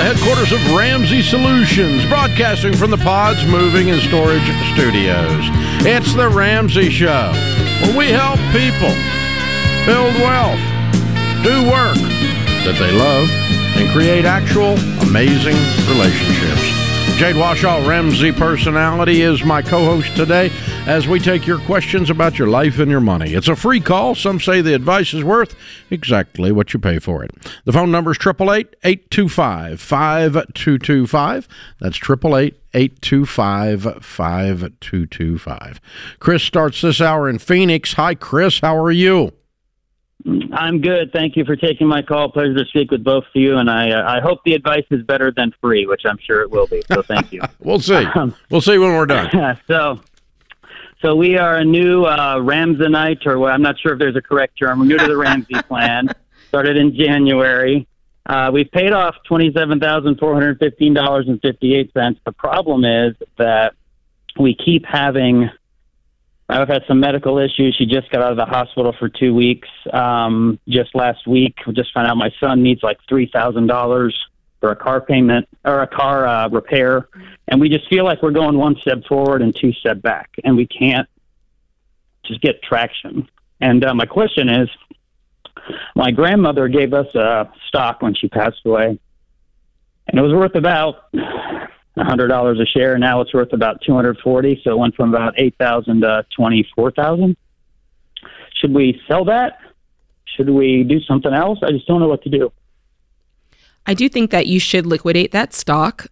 the headquarters of Ramsey Solutions, broadcasting from the Pods Moving and Storage Studios. It's the Ramsey Show, where we help people build wealth, do work that they love, and create actual amazing relationships. Jade Warshaw, Ramsey Personality, is my co-host today as we take your questions about your life and your money. It's a free call. Some say the advice is worth exactly what you pay for it. The phone number is 888-825-5225. That's 888-825-5225. Chris starts this hour in Phoenix. Hi, Chris. How are you? I'm good. Thank you for taking my call. Pleasure to speak with both of you, and I hope the advice is better than free, which I'm sure it will be, so thank you. We'll see. We'll see when we're done. So we are a new Ramseyite, or I'm not sure if there's a correct term. We're new to the Ramsey plan. Started in January. We've paid off $27,415.58. The problem is that we keep having... I've had some medical issues. She just got out of the hospital for 2 weeks. Just last week, we just found out my son needs like $3,000 for a car payment or a car repair. And we just feel like we're going one step forward and two step back, and we can't just get traction. And my question is, my grandmother gave us a stock when she passed away, and it was worth about $100 a share. Now it's worth about $240, so it went from about $8,000 to $24,000. Should we sell that? Should we do something else? I just don't know what to do. I do think that you should liquidate that stock.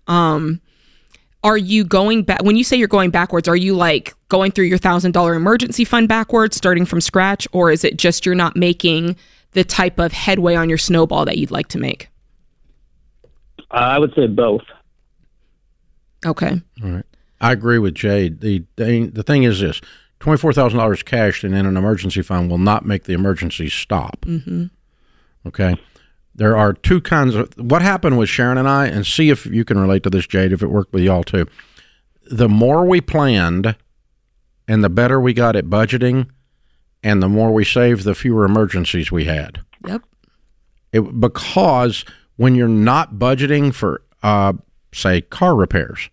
Are you going back? When you say you're going backwards, are you like going through your $1,000 emergency fund backwards, starting from scratch, or is it just you're not making the type of headway on your snowball that you'd like to make? I would say both. Okay. All right. I agree with Jade. The thing is this, $24,000 cashed and in an emergency fund will not make the emergency stop. Mm-hmm. Okay. There are two kinds of, what happened with Sharon and I, and see if you can relate to this, Jade, if it worked with y'all too. The more we planned and the better we got at budgeting and the more we saved, the fewer emergencies we had. Yep. Because when you're not budgeting for, say, car repairs,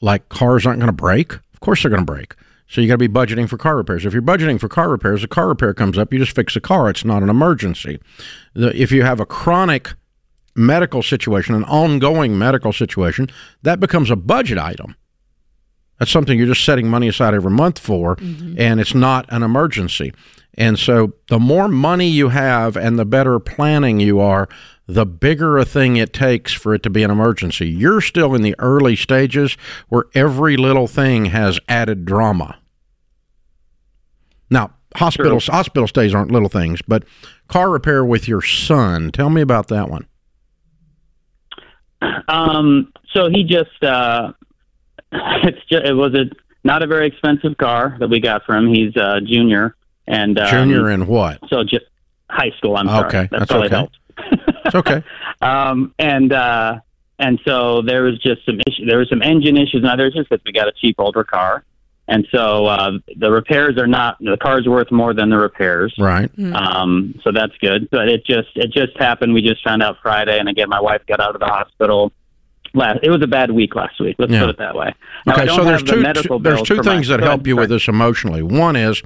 like cars aren't going to break. Of course they're going to break. So you got to be budgeting for car repairs. If you're budgeting for car repairs, a car repair comes up, you just fix the car. It's not an emergency. If you have a chronic medical situation, an ongoing medical situation, that becomes a budget item. That's something you're just setting money aside every month for, mm-hmm. and it's not an emergency. And so the more money you have and the better planning you are, the bigger a thing it takes for it to be an emergency. You're still in the early stages where every little thing has added drama. Now, hospital stays aren't little things, but car repair with your son. Tell me about that one. So he just, it was not a very expensive car that we got for him. He's a junior. And, junior in what? So just high school, I'm sorry. Okay, that's probably okay. Helped. It's okay. And so there was just some issue. There was some engine issues and others just because we got a cheap older car. And so the repairs are not, the car's worth more than the repairs. Right. Mm-hmm. So that's good. But it just happened. We just found out Friday. And again, my wife got out of the hospital. It was a bad week last week. Let's put it that way. Now, okay. So there's two things that help you with this emotionally. One is,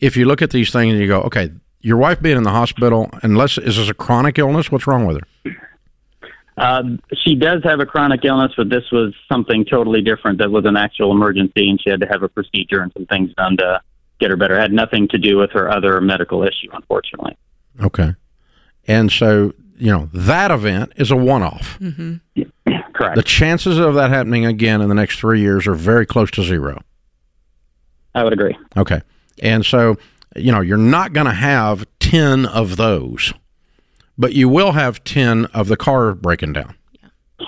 if you look at these things and you go, okay, your wife being in the hospital, is this a chronic illness? What's wrong with her? She does have a chronic illness, but this was something totally different that was an actual emergency, and she had to have a procedure and some things done to get her better. It had nothing to do with her other medical issue, unfortunately. Okay. And so, that event is a one-off. Mm-hmm. Yeah, correct. The chances of that happening again in the next 3 years are very close to zero. I would agree. Okay. And so, you're not going to have 10 of those, but you will have 10 of the car breaking down. Yeah.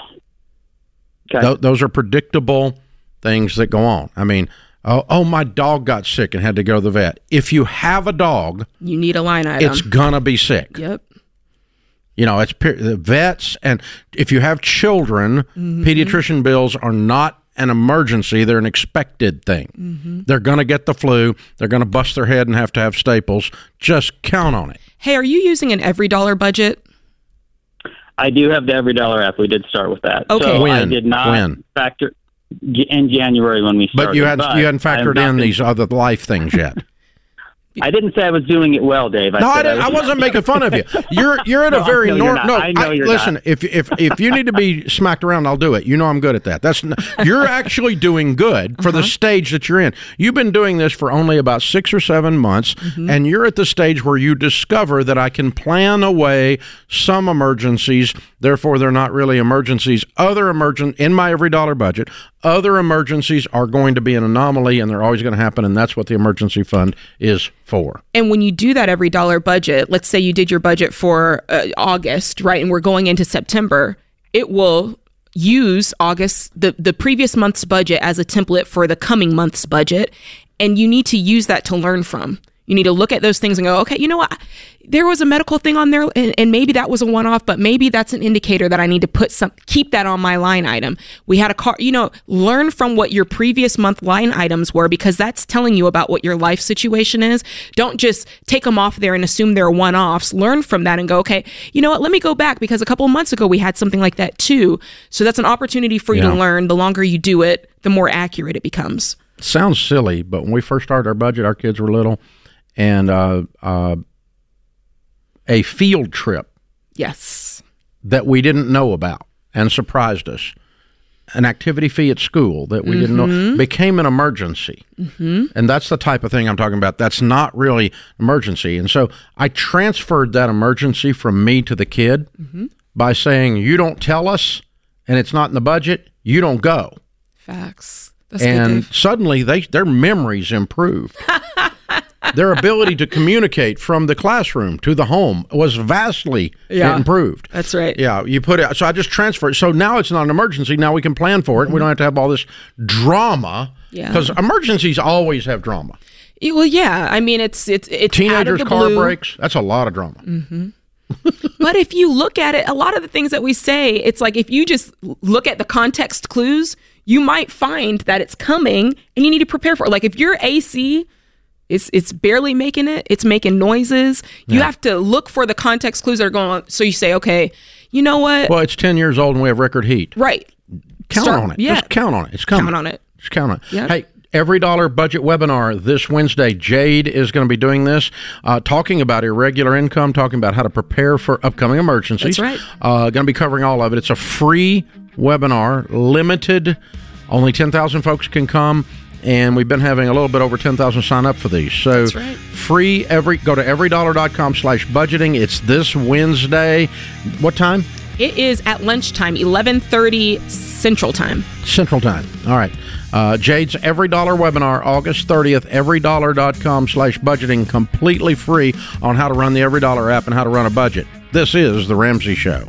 Okay. Those are predictable things that go on. I mean, oh, my dog got sick and had to go to the vet. If you have a dog, you need a line item. It's going to be sick. Yep. It's the vets, and if you have children, mm-hmm. pediatrician bills are not an emergency, they're an expected thing. Mm-hmm. They're going to get the flu, they're going to bust their head and have to have staples. Just count on it. Hey, are you using an every dollar budget? I do have the Every Dollar app. We did start with that. Okay. So I did not factor in January when we started. But you hadn't factored in these other life things yet. I didn't say I was doing it well, Dave. I wasn't making fun of you. You're at no, a very normal. No, I know you're listen. Not. If you need to be smacked around, I'll do it. You know I'm good at that. You're actually doing good for the stage that you're in. You've been doing this for only about 6 or 7 months, and you're at the stage where you discover that I can plan away some emergencies. Therefore, they're not really emergencies. In my Every Dollar budget, other emergencies are going to be an anomaly, and they're always going to happen, and that's what the emergency fund is for. And when you do that Every Dollar budget, let's say you did your budget for August, right, and we're going into September, it will use August, the previous month's budget as a template for the coming month's budget, and you need to use that to learn from. You need to look at those things and go, okay, you know what? There was a medical thing on there, and maybe that was a one-off, but maybe that's an indicator that I need to keep that on my line item. We had a car, learn from what your previous month line items were, because that's telling you about what your life situation is. Don't just take them off there and assume they're one-offs. Learn from that and go, okay, you know what? Let me go back, because a couple of months ago, we had something like that too. So that's an opportunity for you to learn. The longer you do it, the more accurate it becomes. Sounds silly, but when we first started our budget, our kids were little. And a field trip that we didn't know about and surprised us. An activity fee at school that we didn't know became an emergency. And that's the type of thing I'm talking about. That's not really emergency. And so I transferred that emergency from me to the kid by saying, you don't tell us and it's not in the budget, you don't go. Facts. That's and good, suddenly their memories improved. Their ability to communicate from the classroom to the home was vastly improved. That's right. Yeah, you put it. So I just transferred. So now it's not an emergency. Now we can plan for it. We don't have to have all this drama, because emergencies always have drama. Well, yeah. I mean, it's teenagers' car breaks. That's a lot of drama. But if you look at it, a lot of the things that we say, it's like if you just look at the context clues, you might find that it's coming, and you need to prepare for it. Like if your AC. It's barely making it. It's making noises. You have to look for the context clues that are going on. So you say, okay, you know what? Well, it's 10 years old and we have record heat. Right. Count on it. Yeah. Just count on it. It's coming. Count on it. Just count on it. Yep. Hey, Every Dollar budget webinar this Wednesday. Jade is going to be doing this, talking about irregular income, talking about how to prepare for upcoming emergencies. That's right. Going to be covering all of it. It's a free webinar, limited. Only 10,000 folks can come. And we've been having a little bit over 10,000 sign up for these. So that's right. Go to everydollar.com/budgeting. It's this Wednesday. What time? It is at lunchtime, 11:30 Central Time. Central Time. All right. Jade's Every Dollar webinar, August 30th, everydollar.com/budgeting, completely free on how to run the Every Dollar app and how to run a budget. This is The Ramsey Show.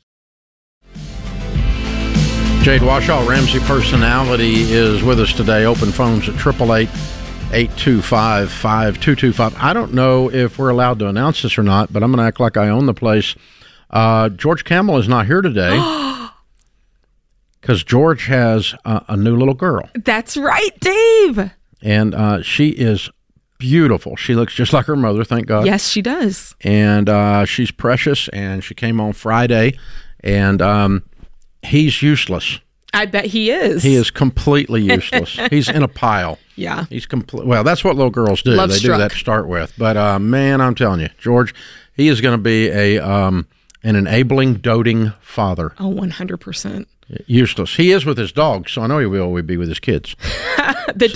Jade Warshaw, Ramsey Personality, is with us today. Open phones at 888-825-5225. I don't know if we're allowed to announce this or not, but I'm going to act like I own the place. George Campbell is not here today because George has a new little girl. That's right, Dave. And she is beautiful. She looks just like her mother, thank God. Yes, she does. And she's precious, and she came on Friday, and... he's useless. I bet he is. He is completely useless. He's in a pile. Yeah. He's well, that's what little girls do. Love they struck. Do that to start with. But man, I'm telling you, George, he is going to be an enabling, doting father. Oh, 100%. Useless. He is with his dogs, so I know he will always be with his kids. The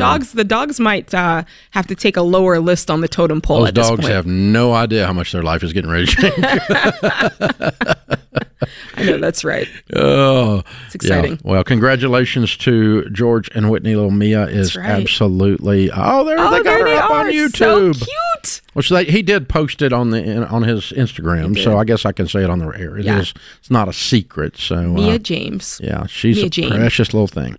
dogs might have to take a lower list on the totem pole. Those at dogs this point. Have no idea how much their life is getting ready to change. I No, that's right. Oh, it's exciting. Yeah. Well, congratulations to George and Whitney. Little Mia is right. Absolutely. Oh, they got her up on YouTube. So cute. Which he did post it on his Instagram, so I guess I can say it on the air. It's not a secret. So Mia James. Yeah, she's a precious little thing.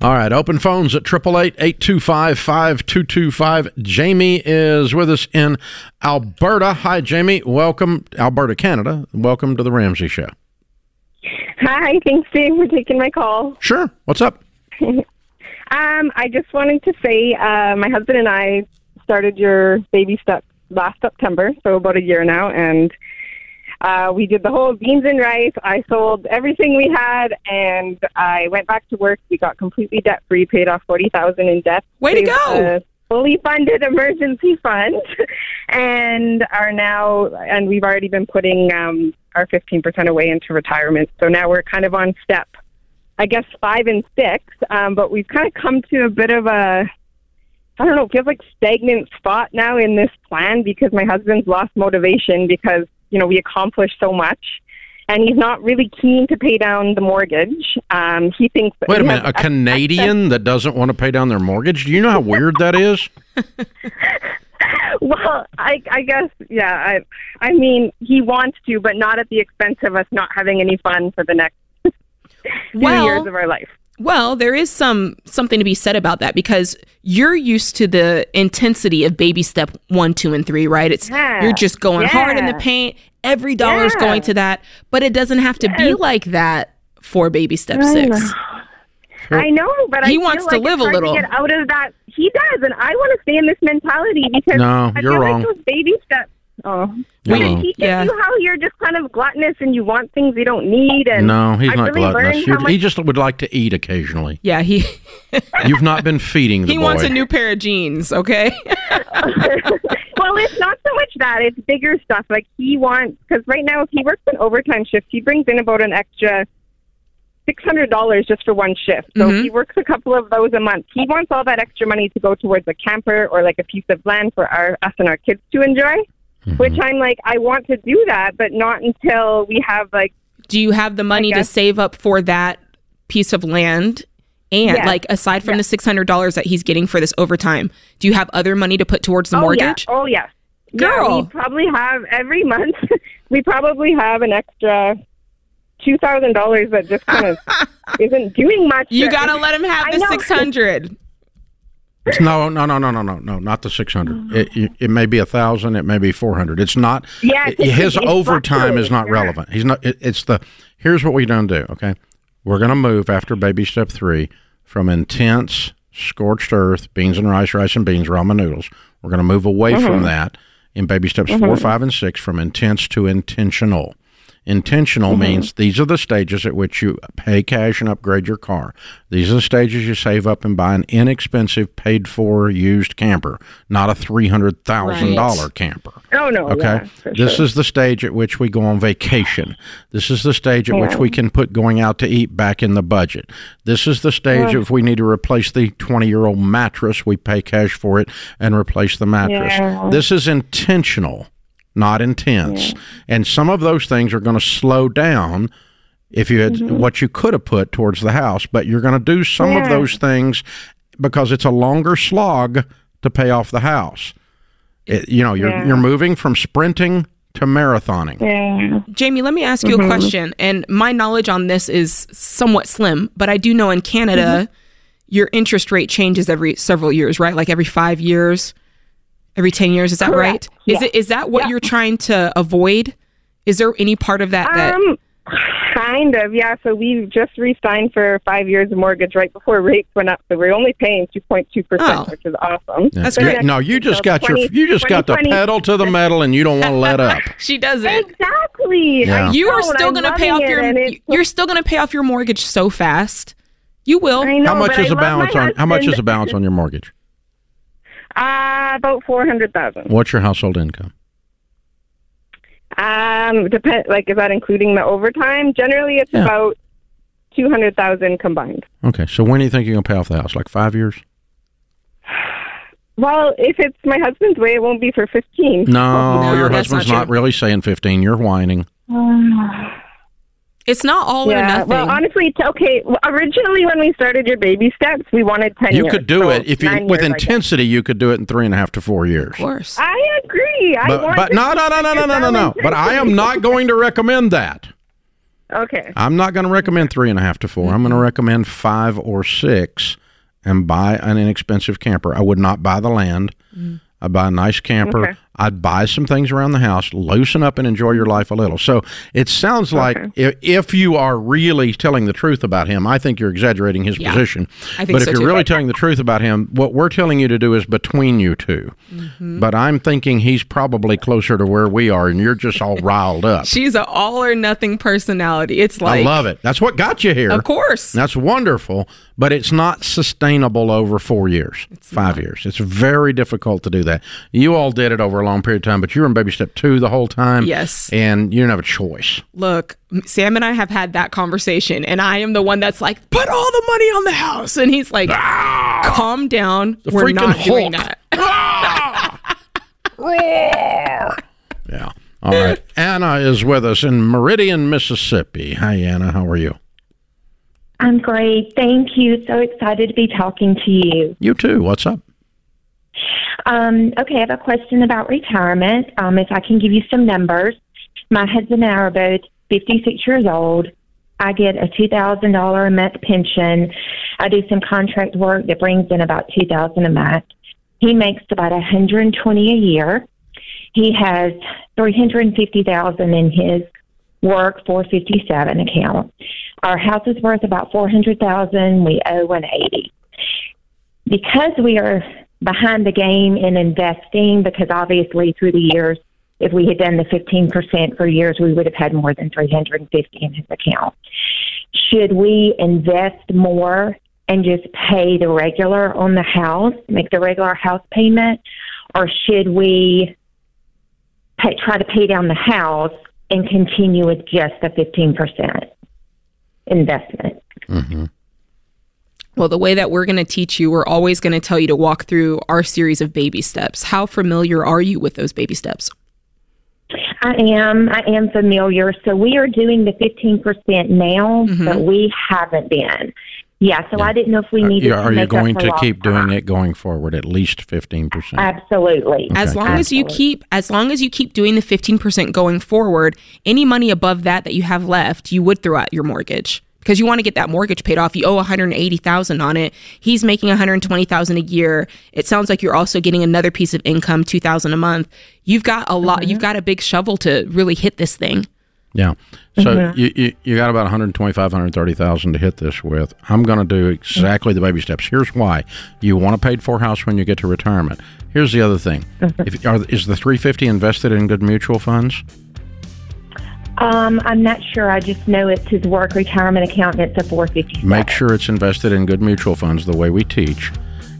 All right, open phones at 888-825-5225. Jamie is with us in Alberta. Hi, Jamie. Welcome, Alberta, Canada. Welcome to the Ramsey Show. Hi, thanks, Dave, for taking my call. Sure. What's up? I just wanted to say my husband and I started your baby step last September, so about a year now, and we did the whole beans and rice. I sold everything we had, and I went back to work. We got completely debt-free, paid off $40,000 in debt. Way to go! Fully funded emergency fund, and we've already been putting our 15% away into retirement. So now we're kind of on step, I guess, 5 and 6, but we've kind of come to a bit of a, I don't know, it feels like stagnant spot now in this plan because my husband's lost motivation because, we accomplished so much, and he's not really keen to pay down the mortgage. He thinks... Wait a minute, a Canadian that doesn't want to pay down their mortgage? Do you know how weird that is? Well, I guess, yeah. I mean, he wants to, but not at the expense of us not having any fun for the next few years of our life. Well, there is something to be said about that because you're used to the intensity of baby step 1, 2, and 3, right? You're just going hard in the paint. Every dollar is going to that, but it doesn't have to be like that for baby step 6. I know, but he wants to live a little. To get out of that, he does, and I want to stay in this mentality because I feel wrong. Like those baby steps. Oh, If you how you're just kind of gluttonous and you want things you don't need. And no, he's not really gluttonous. He just would like to eat occasionally. Yeah, he. You've not been feeding the boy. He wants a new pair of jeans. Okay. Well, it's not so much that; it's bigger stuff. Like he wants, because right now, if he works an overtime shift, he brings in about an extra $600 just for one shift. So if he works a couple of those a month, he wants all that extra money to go towards a camper or like a piece of land for us and our kids to enjoy. Mm-hmm. Which I'm like, I want to do that, but not until we have like... Do you have the money to save up for that piece of land? And aside from the $600 that he's getting for this overtime, do you have other money to put towards the mortgage? Yeah. Oh, yeah. Girl. Yeah, we probably have every month, an extra $2,000 that just kind of isn't doing much. You got to let him have the $600. No, not the $600. It may be $1,000. It may be $400. It's not. Yeah, his overtime is not relevant. He's not. Here's what we're gonna do. Okay, we're gonna move after baby step 3 from intense scorched earth, beans and rice and beans, ramen noodles. We're gonna move away from that in baby steps 4, 5, and 6 from intense to intentional. Intentional means these are the stages at which you pay cash and upgrade your car. These are the stages you save up and buy an inexpensive, paid-for, used camper, not a $300,000 camper. Oh, no. Okay? Yeah, this is the stage at which we go on vacation. This is the stage at which we can put going out to eat back in the budget. This is the stage if we need to replace the 20-year-old mattress, we pay cash for it and replace the mattress. Yeah. This is intentional. Not intense. Yeah. And some of those things are going to slow down if you had what you could have put towards the house, but you're going to do some of those things because it's a longer slog to pay off the house. You're moving from sprinting to marathoning. Yeah. Jamie, let me ask you a question. And my knowledge on this is somewhat slim, but I do know in Canada, your interest rate changes every several years, right? Like every 5 years. Every 10 years, is that correct? Right? Yeah. Is that what you're trying to avoid? Is there any part of that Kind of, yeah. So we just re-signed for 5 years of mortgage right before rates went up. So we're only paying 2.2%, which is awesome. That's great. No, you just got the pedal to the metal and you don't want to let up. She doesn't. Exactly. Yeah. You are still going to pay off you're still going to pay off your mortgage so fast. You will. I know, how much is a balance on your mortgage? About $400,000. What's your household income? Is that including the overtime? Generally, it's about $200,000 combined. Okay, so when do you think you're gonna pay off the house? Like 5 years? Well, if it's my husband's way, it won't be for 15. No, your husband's not really saying 15. You're whining. It's not all or nothing. Well, honestly, okay. Originally, when we started your baby steps, we wanted 10 years. You could do it if you, with intensity. You could do it in 3.5 to 4 years. Of course, I agree. No. But I am not going to recommend that. Okay. I'm not going to recommend 3.5 to 4. I'm going to recommend 5 or 6, and buy an inexpensive camper. I would not buy the land. Mm. I'd buy a nice camper. Okay. I'd buy some things around the house, loosen up and enjoy your life a little. So it sounds like if you are really telling the truth about him, I think you're exaggerating his position. I think but so if you're too, really telling the truth about him, what we're telling you to do is between you two. Mm-hmm. But I'm thinking he's probably closer to where we are, and you're just all riled up. She's an all or nothing personality. It's like, I love it. That's what got you here. Of course. That's wonderful, but it's not sustainable over 4 years, it's 5 years. It's very difficult to do that. You all did it over a long period of time, but you were in baby step 2 the whole time. Yes. And you didn't have a choice. Look, Sam and I have had that conversation, and I am the one that's like, put all the money on the house. And he's like, calm down. We're not doing that. Yeah. All right. Anna is with us in Meridian, Mississippi. Hi, Anna. How are you? I'm great. Thank you. So excited to be talking to you. You too. What's up? Okay, I have a question about retirement. If I can give you some numbers. My husband and I are both 56 years old. I get a $2,000 a month pension. I do some contract work that brings in about $2,000 a month. He makes about $120 a year. He has $350,000 in his work 457 account. Our house is worth about $400,000. We owe $180,000. Because we are behind the game in investing, because obviously through the years, if we had done the 15% for years, we would have had more than $350 in his account. Should we invest more and just pay the regular on the house, make the regular house payment, or should we try to pay down the house and continue with just the 15% investment? Mm-hmm. Well, the way that we're going to teach you, we're always going to tell you to walk through our series of baby steps. How familiar are you with those baby steps? I am familiar. So we are doing the 15% now, but we haven't been. Yeah. I didn't know if we needed to make up for lost time. Are you going to keep doing it going forward, at least 15%? Absolutely. Okay, as long as you keep doing the 15% going forward, any money above that you have left, you would throw out your mortgage. Because you want to get that mortgage paid off. You owe $180,000 on it. He's making $120,000 a year. It sounds like you're also getting another piece of income, $2,000 a month. You've got a lot. You've got a big shovel to really hit this thing. Yeah. So you got about $125,000, $130,000 to hit this with. I'm going to do exactly the baby steps. Here's why. You want a paid-for house when you get to retirement. Here's the other thing. Is the $350,000 invested in good mutual funds? I'm not sure. I just know it's his work retirement account, and it's a 457. Make sure it's invested in good mutual funds the way we teach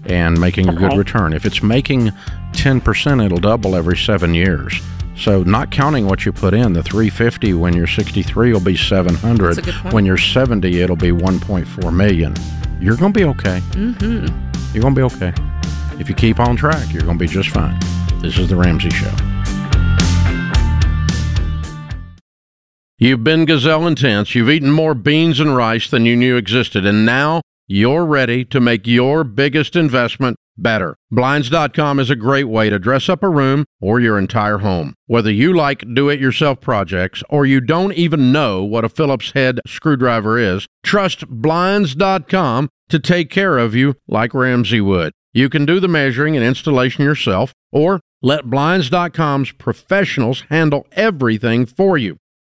and making a good return. If it's making 10%, it'll double every 7 years. So not counting what you put in, the 350 when you're 63 will be 700. That's a good point. When you're 70, it'll be 1.4 million. You're going to be okay. Mm-hmm. You're going to be okay. If you keep on track, you're going to be just fine. This is The Ramsey Show. You've been gazelle intense, you've eaten more beans and rice than you knew existed, and now you're ready to make your biggest investment better. Blinds.com is a great way to dress up a room or your entire home. Whether you like do-it-yourself projects or you don't even know what a Phillips head screwdriver is, trust Blinds.com to take care of you like Ramsey would. You can do the measuring and installation yourself, or let Blinds.com's professionals handle everything for you.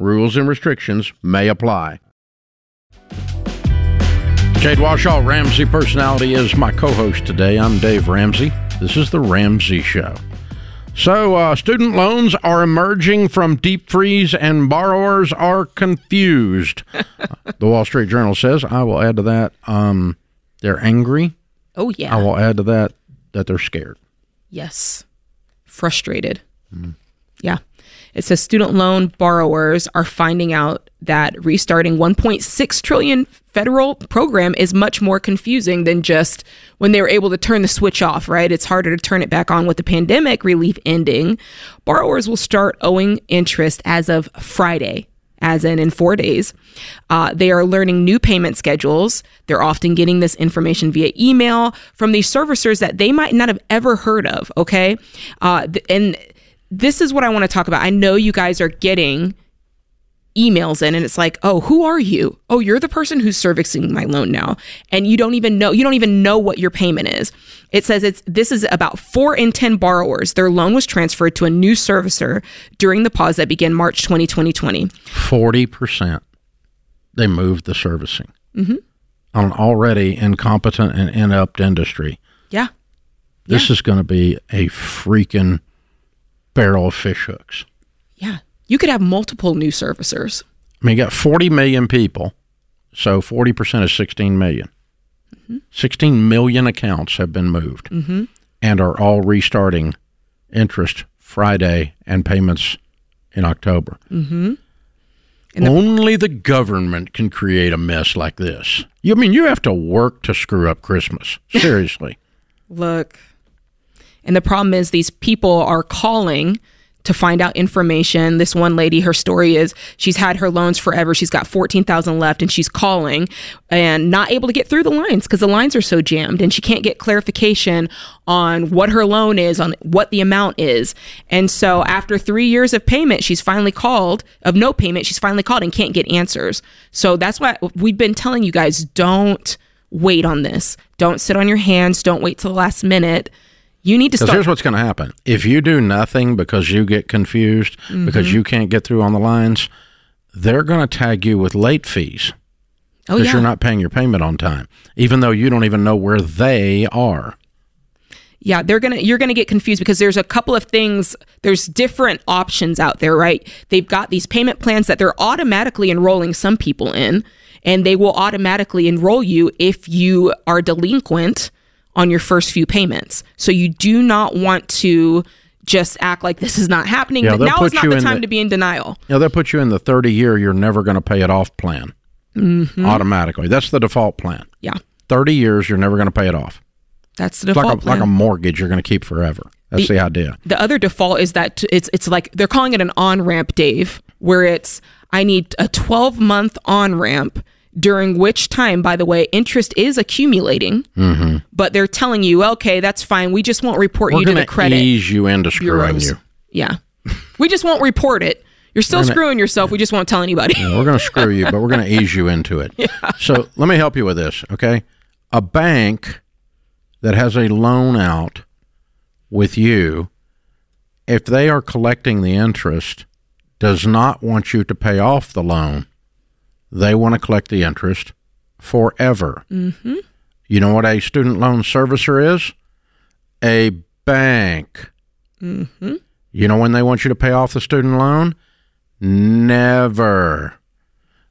Rules and restrictions may apply. Jade Warshaw, Ramsey Personality, is my co-host today. I'm Dave Ramsey. This is The Ramsey Show. So student loans are emerging from deep freeze and borrowers are confused. The Wall Street Journal says, I will add to that, they're angry. Oh, yeah. I will add to that, that they're scared. Yes. Frustrated. Mm. Yeah. It says student loan borrowers are finding out that restarting $1.6 trillion federal program is much more confusing than just when they were able to turn the switch off, right? It's harder to turn it back on with the pandemic relief ending. Borrowers will start owing interest as of Friday, as in 4 days. They are learning new payment schedules. They're often getting this information via email from these servicers that they might not have ever heard of, okay? And this is what I want to talk about. I know you guys are getting emails in and it's like, oh, who are you? Oh, you're the person who's servicing my loan now. And you don't even know what your payment is. It says this is about 4 in 10 borrowers. Their loan was transferred to a new servicer during the pause that began March 20, 2020. 40%. They moved the servicing on an already incompetent and inept industry. Yeah. This is going to be a freaking barrel of fish hooks. Yeah. You could have multiple new servicers. I mean, you got 40 million people, so 40% is 16 million. 16 million accounts have been moved and are all restarting interest Friday and payments in October. And only the government can create a mess like this. I mean, you have to work to screw up Christmas. Seriously. Look. And the problem is these people are calling to find out information. This one lady, her story is she's had her loans forever. She's got 14,000 left and she's calling and not able to get through the lines because the lines are so jammed and she can't get clarification on what her loan is, on what the amount is. And so after 3 years of payment, she's finally called and can't get answers. So that's why we've been telling you guys, don't wait on this. Don't sit on your hands. Don't wait till the last minute. You need to start. Because here's what's going to happen. If you do nothing because you get confused, because you can't get through on the lines, they're going to tag you with late fees because you're not paying your payment on time, even though you don't even know where they are. Yeah, you're going to get confused because there's a couple of things. There's different options out there, right? They've got these payment plans that they're automatically enrolling some people in, and they will automatically enroll you if you are delinquent on your first few payments. So you do not want to just act like this is not happening. Yeah, now is not the time to be in denial. Yeah, they'll put you in the 30-year you're never going to pay it off plan automatically. That's the default plan. Yeah. 30 years you're never going to pay it off. That's the default plan. Like a mortgage you're going to keep forever. That's the idea. The other default is that it's like they're calling it an on-ramp, Dave, where it's I need a 12-month on-ramp, during which time, by the way, interest is accumulating, but they're telling you, okay, that's fine. We just won't report you to the credit. We're going to ease you into screwing you. Yeah. We just won't report it. You're still screwing yourself. We just won't tell anybody. Yeah, we're going to screw you, but we're going to ease you into it. Yeah. So let me help you with this, okay? A bank that has a loan out with you, if they are collecting the interest, does not want you to pay off the loan. They want to collect the interest forever. You know what a student loan servicer is? A bank. You know when they want you to pay off the student loan? Never.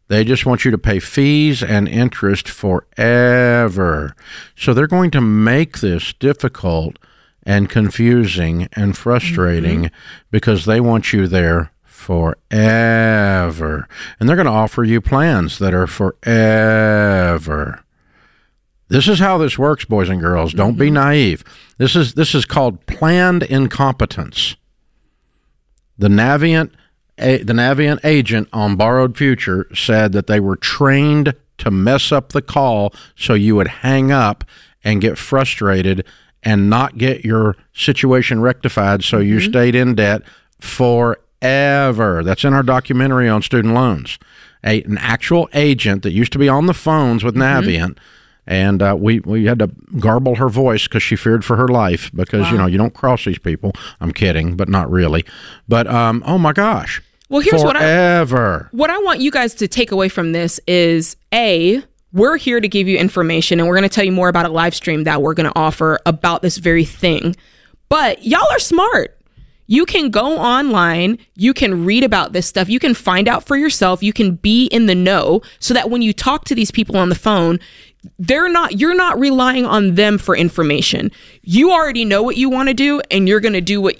They just want you to pay fees and interest forever. So they're going to make this difficult and confusing and frustrating because they want you there forever, and they're going to offer you plans that are forever. This is how this works, boys and girls. Don't be naive. This is called planned incompetence. The Navient agent on Borrowed Future said that they were trained to mess up the call so you would hang up and get frustrated and not get your situation rectified, so you stayed in debt forever. That's in our documentary on student loans. An actual agent that used to be on the phones with Navient, and we had to garble her voice because she feared for her life because, you know, you don't cross these people. I'm kidding, but not really. But, oh, my gosh. Well, here's what I want you guys to take away from this is, A, we're here to give you information, and we're going to tell you more about a live stream that we're going to offer about this very thing. But y'all are smart. You can go online, you can read about this stuff, you can find out for yourself, you can be in the know so that when you talk to these people on the phone, you're not relying on them for information. You already know what you want to do and you're going to do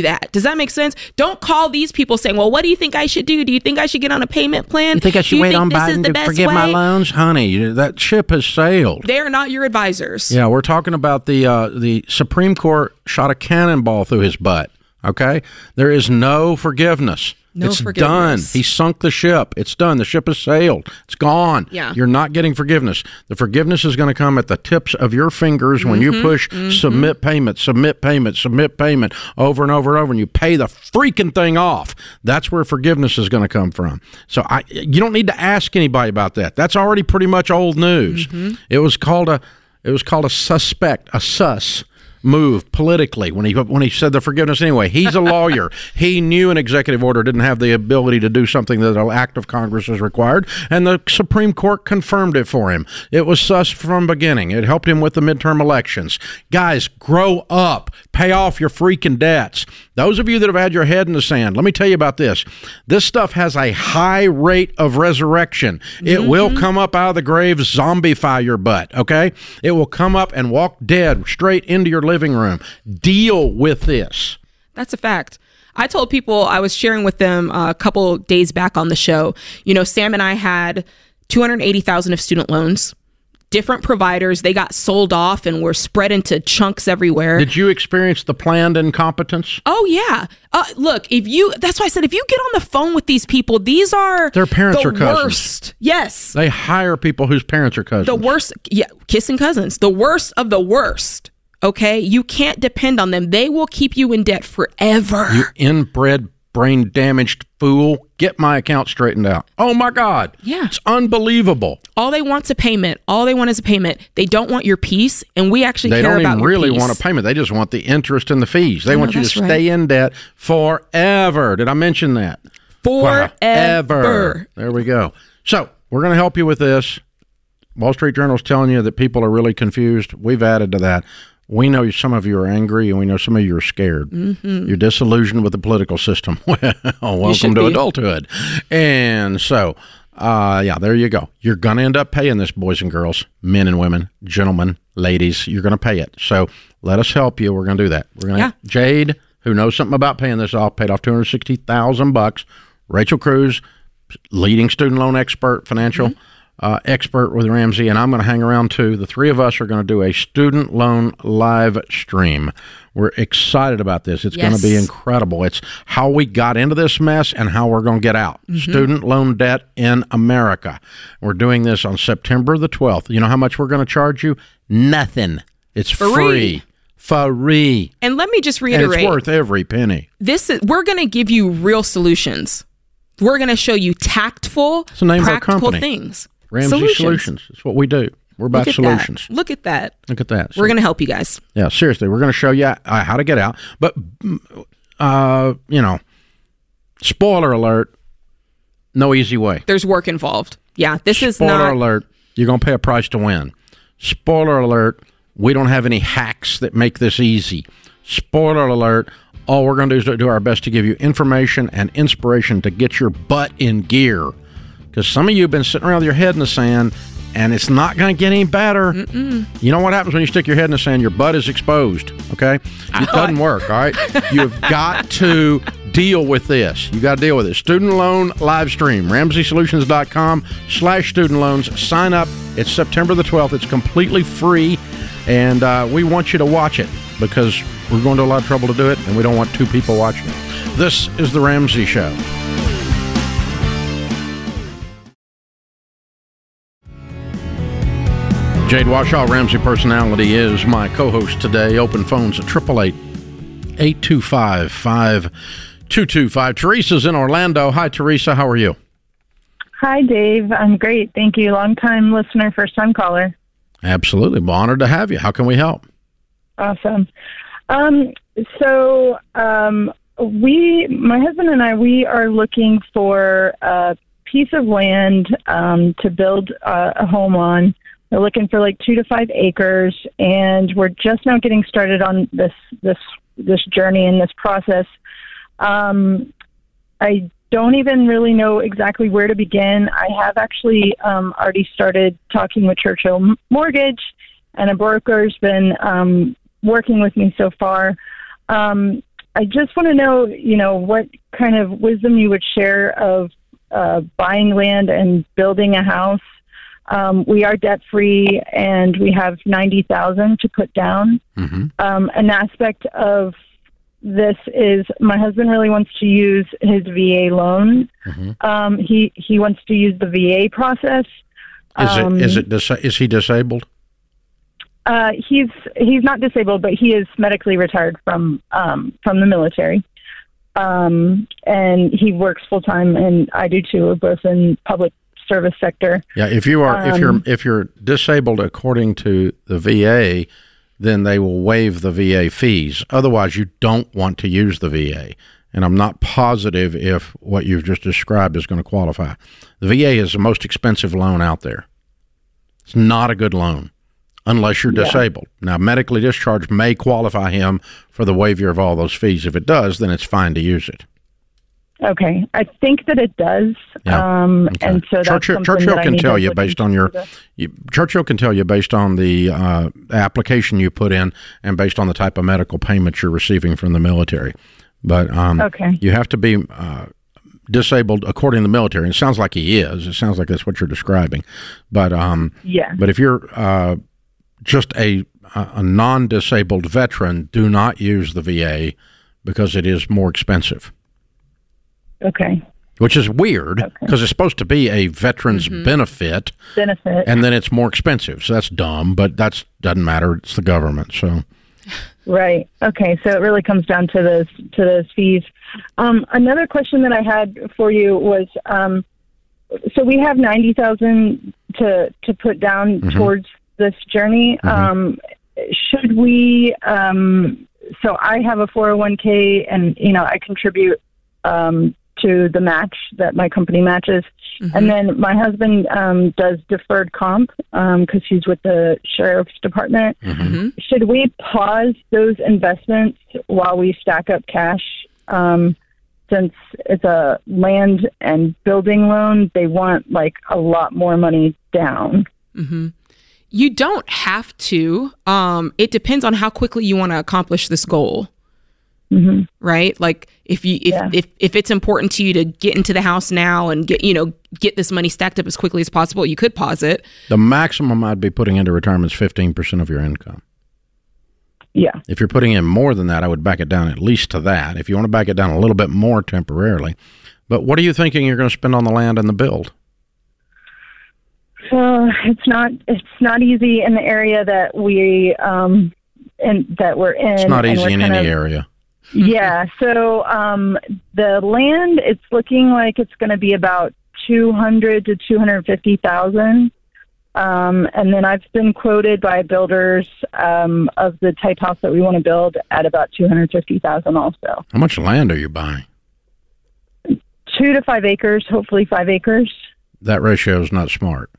that. Does that make sense? Don't call these people saying, well, what do you think I should do? Do you think I should get on a payment plan? You think I should wait on Biden to forgive my loans? Honey, that ship has sailed. They are not your advisors. Yeah, we're talking about the Supreme Court shot a cannonball through his butt, okay? There is no forgiveness. It's done. He sunk the ship. It's done. The ship has sailed. It's gone. Yeah. You're not getting forgiveness. The forgiveness is going to come at the tips of your fingers when you push submit payment, submit payment, submit payment over and over and over, and you pay the freaking thing off. That's where forgiveness is going to come from. So you don't need to ask anybody about that. That's already pretty much old news. It was called a sus move politically when he said the forgiveness. Anyway, he's a lawyer. He knew an executive order didn't have the ability to do something that an act of Congress is required, and the Supreme Court confirmed it for him. It was sus from beginning. It helped him with the midterm elections. Guys, grow up. Pay off your freaking debts. Those of you that have had your head in the sand, let me tell you about this. This stuff has a high rate of resurrection. It will come up out of the grave, zombify your butt, okay? It will come up and walk dead straight into your living room. Deal with this. That's a fact. I told people, I was sharing with them a couple days back on the show, you know, Sam and I had $280,000 of student loans. Different providers, they got sold off and were spread into chunks everywhere. Did you experience the planned incompetence? Oh, yeah. Look, that's why I said, if you get on the phone with these people, their parents are cousins. Worst. Yes. They hire people whose parents are cousins. The worst, yeah, kissing cousins. The worst of the worst. Okay? You can't depend on them. They will keep you in debt forever. You inbred, brain damaged fool. Get my account straightened out. Oh my God. Yeah. It's unbelievable. All they want is a payment. All they want is a payment. They don't want your peace. And we actually care about your peace. They don't even really want a payment. They just want the interest and the fees. They want you to stay in debt forever. Did I mention that? Forever. There we go. So we're going to help you with this. Wall Street Journal is telling you that people are really confused. We've added to that. We know some of you are angry, and we know some of you are scared. You're disillusioned with the political system. Well, welcome to adulthood. And so, yeah, there you go. You're going to end up paying this, boys and girls, men and women, gentlemen, ladies. You're going to pay it. So let us help you. We're going to do that. We're going to Jade, who knows something about paying this off, paid off $260,000. Rachel Cruz, leading student loan expert, financial expert with Ramsey, and I'm going to hang around too. The three of us are going to do a student loan live stream. We're excited about this. It's going to be incredible. It's how we got into this mess and how we're going to get out. Student loan debt in America. We're doing this on September the 12th. You know how much we're going to charge you? Nothing. It's free. Free. And let me just reiterate. And it's worth every penny. We're going to give you real solutions. We're going to show you tactful, practical things. Ramsey Solutions. That's what we do. We're about solutions. Look at that. We're going to help you guys. Yeah, seriously. We're going to show you how to get out. But, you know, spoiler alert, no easy way. There's work involved. Yeah, spoiler alert, you're going to pay a price to win. Spoiler alert, we don't have any hacks that make this easy. Spoiler alert, all we're going to do is do our best to give you information and inspiration to get your butt in gear. Because some of you have been sitting around with your head in the sand, and it's not going to get any better. You know what happens when you stick your head in the sand? Your butt is exposed, okay? It doesn't work, all right? You've got to deal with this. You've got to deal with it. Student loan live stream, RamseySolutions.com/student loans. Sign up. It's September the 12th. It's completely free, and we want you to watch it because we're going to a lot of trouble to do it, and we don't want two people watching it. This is The Ramsey Show. Jade Warshaw, Ramsey Personality, is my co-host today. Open phones at 888-825-5225. Teresa's in Orlando. Hi, Teresa. How are you? Hi, Dave. I'm great. Thank you. Long-time listener, first-time caller. Absolutely. Well, honored to have you. How can we help? Awesome. My husband and I, we are looking for a piece of land to build a home on. We're looking for like 2 to 5 acres, and we're just now getting started on this this journey and this process. I don't even really know exactly where to begin. I have actually already started talking with Churchill Mortgage, and a broker's been working with me so far. I just want to know, you know, what kind of wisdom you would share of buying land and building a house. We are debt-free, and we have $90,000 to put down. Mm-hmm. An aspect of this is my husband really wants to use his VA loan. Mm-hmm. He wants to use the VA process. Is he disabled? He's not disabled, but he is medically retired from the military. And he works full time, and I do too, both in public service sector. Yeah, if you're disabled according to the VA, then they will waive the VA fees. Otherwise, you don't want to use the VA. And I'm not positive if what you've just described is going to qualify. The VA is the most expensive loan out there. It's not a good loan unless you're disabled. Yeah. Now, medically discharged may qualify him for the waiver of all those fees. If it does, then it's fine to use it. Okay. I think that it does. Yeah. Okay. And so that's Churchill can tell you based on the application you put in and based on the type of medical payments you're receiving from the military. But you have to be disabled according to the military. And it sounds like he is. It sounds like that's what you're describing. But but if you're just a non-disabled veteran, do not use the VA because it is more expensive. Okay. Which is weird because it's supposed to be a veteran's benefit, and then it's more expensive. So that's dumb, but that doesn't matter. It's the government, so. Right. Okay. So it really comes down to those fees. Another question that I had for you was, so we have $90,000 to put down towards this journey. Mm-hmm. Should we? So I have a 401k, and you know I contribute to the match that my company matches. Mm-hmm. And then my husband does deferred comp because he's with the sheriff's department. Mm-hmm. Should we pause those investments while we stack up cash? Since it's a land and building loan, they want like a lot more money down. Mm-hmm. You don't have to. It depends on how quickly you want to accomplish this goal. Mm-hmm. Right? Like if it's important to you to get into the house now and get this money stacked up as quickly as possible, you could pause it. The maximum I'd be putting into retirement is 15% of your income. Yeah. If you're putting in more than that, I would back it down at least to that. If you want to back it down a little bit more temporarily. But what are you thinking you're going to spend on the land and the build? It's not easy in the area that we that we're in. It's not easy in any area. Yeah, so the land, it's looking like it's going to be about $200,000 to $250,000, and then I've been quoted by builders of the type house that we want to build at about $250,000 also. How much land are you buying? 2 to 5 acres, hopefully 5 acres. That ratio is not smart.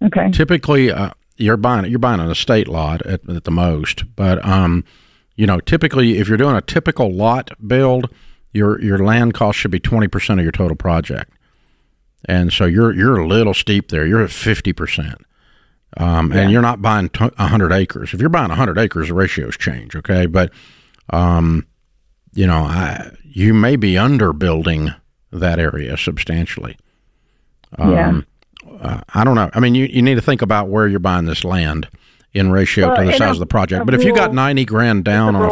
Okay. Typically, you're buying an estate lot at the most, but typically, if you're doing a typical lot build, your land cost should be 20% of your total project, and so you're a little steep there. You're at 50%, and you're not buying 100 acres. If you're buying 100 acres, the ratios change, okay? But you may be underbuilding that area substantially. I don't know. I mean, you need to think about where you're buying this land in ratio to the size of the project. But if you got $90,000 down on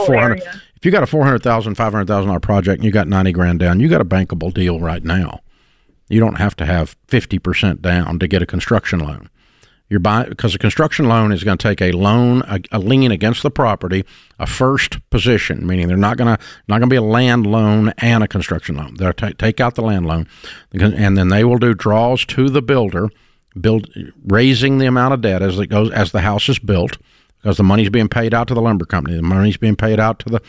if you got a $400,000, $500,000 project and you got $90,000 down, you got a bankable deal right now. You don't have to have 50% down to get a construction loan. You're buying because a construction loan is going to take a lien against the property, a first position, meaning they're not going to be a land loan and a construction loan. They'll take out the land loan, and then they will do draws to the builder, raising the amount of debt as it goes, as the house is built, because the money's being paid out to the lumber company, the money's being paid out to the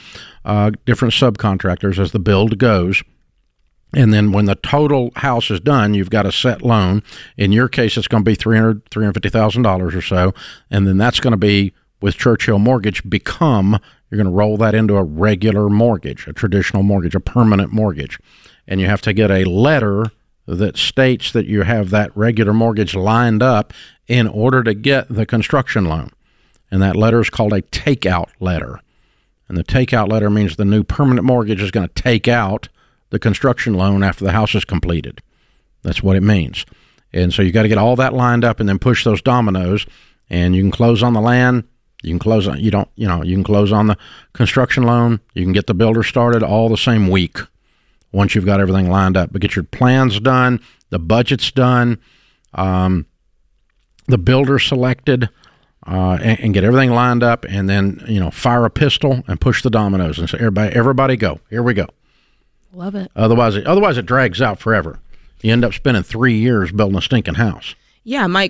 different subcontractors as the build goes. And then when the total house is done, you've got a set loan. In your case, it's going to be $350,000 or so, and then that's going to be with Churchill Mortgage become, you're going to roll that into a regular mortgage, a traditional mortgage, a permanent mortgage. And you have to get a letter that states that you have that regular mortgage lined up in order to get the construction loan. And that letter is called a takeout letter. And the takeout letter means the new permanent mortgage is going to take out the construction loan after the house is completed. That's what it means. And so you got to get all that lined up and then push those dominoes, and you can close on the land, you can close on, you can close on the construction loan, you can get the builder started all the same week once you've got everything lined up. But get your plans done, the budget's done, the builder selected, and get everything lined up, and then, fire a pistol and push the dominoes and say, everybody go. Here we go. Love it. Otherwise it drags out forever. You end up spending 3 years building a stinking house. Yeah, my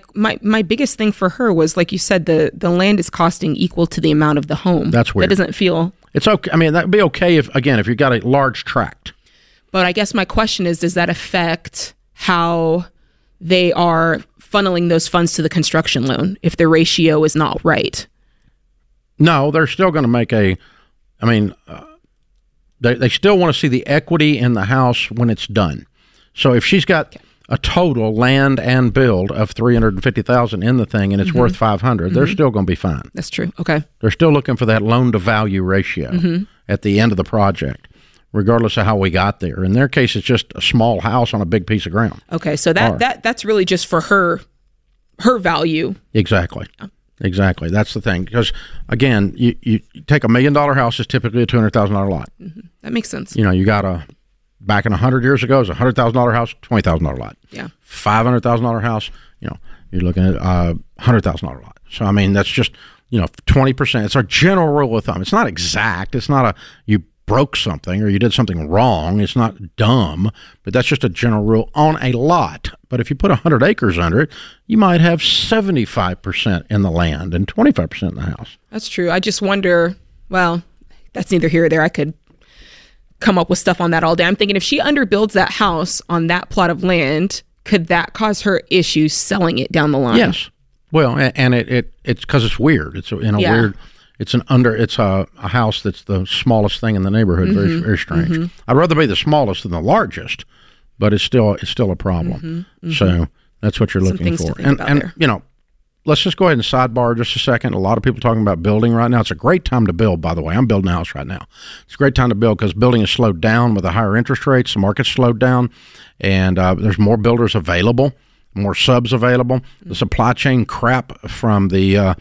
biggest thing for her was, like you said, the land is costing equal to the amount of the home. That's weird. That doesn't feel... It's okay. I mean, that'd be okay if you got a large tract. But I guess my question is, does that affect how they are funneling those funds to the construction loan if the ratio is not right? No, they're still going to make they still want to see the equity in the house when it's done. So if she's got a total land and build of $350,000 in the thing and it's worth $500, they're still going to be fine. That's true. Okay. They're still looking for that loan to value ratio at the end of the project, regardless of how we got there. In their case, it's just a small house on a big piece of ground. Okay. So that's really just for her value. Exactly. Yeah. Exactly. That's the thing. Because, again, you take $1 million house is typically a $200,000 lot. Mm-hmm. That makes sense. You got back in 100 years ago, it was a $100,000 house, $20,000 lot. Yeah. $500,000 house, you're looking at $100,000 lot. So, I mean, that's just, 20%. It's our general rule of thumb. It's not exact. It's not you broke something or you did something wrong. It's not dumb, but that's just a general rule on a lot. But if you put 100 acres under it, you might have 75% in the land and 25% in the house. That's true. I just wonder, well, that's neither here or there. I could come up with stuff on that all day. I'm thinking if she underbuilds that house on that plot of land, could that cause her issues selling it down the line? Yes. Well, and it's because it's weird. It's weird. It's a house that's the smallest thing in the neighborhood. Mm-hmm. Very, very strange. Mm-hmm. I'd rather be the smallest than the largest, but it's still a problem. Mm-hmm. So that's what you're looking for. Let's just go ahead and sidebar just a second. A lot of people talking about building right now. It's a great time to build, by the way. I'm building a house right now. It's a great time to build because building is slowed down with the higher interest rates. The market's slowed down, and there's more builders available, more subs available. The supply chain crap from the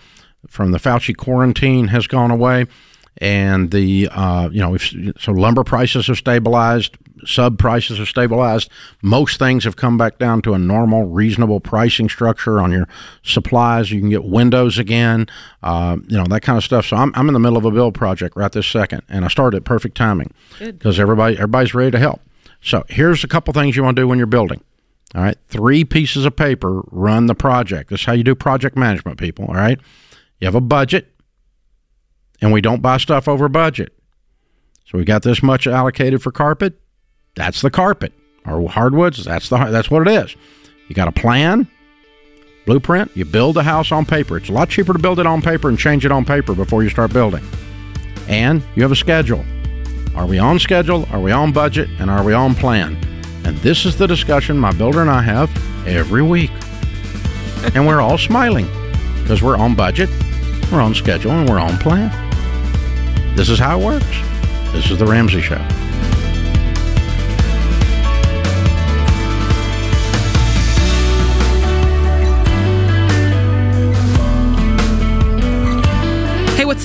Fauci quarantine has gone away, and so lumber prices have stabilized, sub prices have stabilized. Most things have come back down to a normal, reasonable pricing structure on your supplies. You can get windows again, that kind of stuff. So I'm in the middle of a build project right this second, and I started at perfect timing because everybody's ready to help. So here's a couple things you want to do when you're building. All right, 3 pieces of paper run the project. That's how you do project management, people. All right. You have a budget, and we don't buy stuff over budget. So we got this much allocated for carpet. That's the carpet. Or hardwoods, that's what it is. You got a plan, blueprint. You build the house on paper. It's a lot cheaper to build it on paper and change it on paper before you start building. And you have a schedule. Are we on schedule? Are we on budget? And are we on plan? And this is the discussion my builder and I have every week. And we're all smiling because we're on budget. We're on schedule, and we're on plan. This is how it works. This is The Ramsey Show. Hey, what's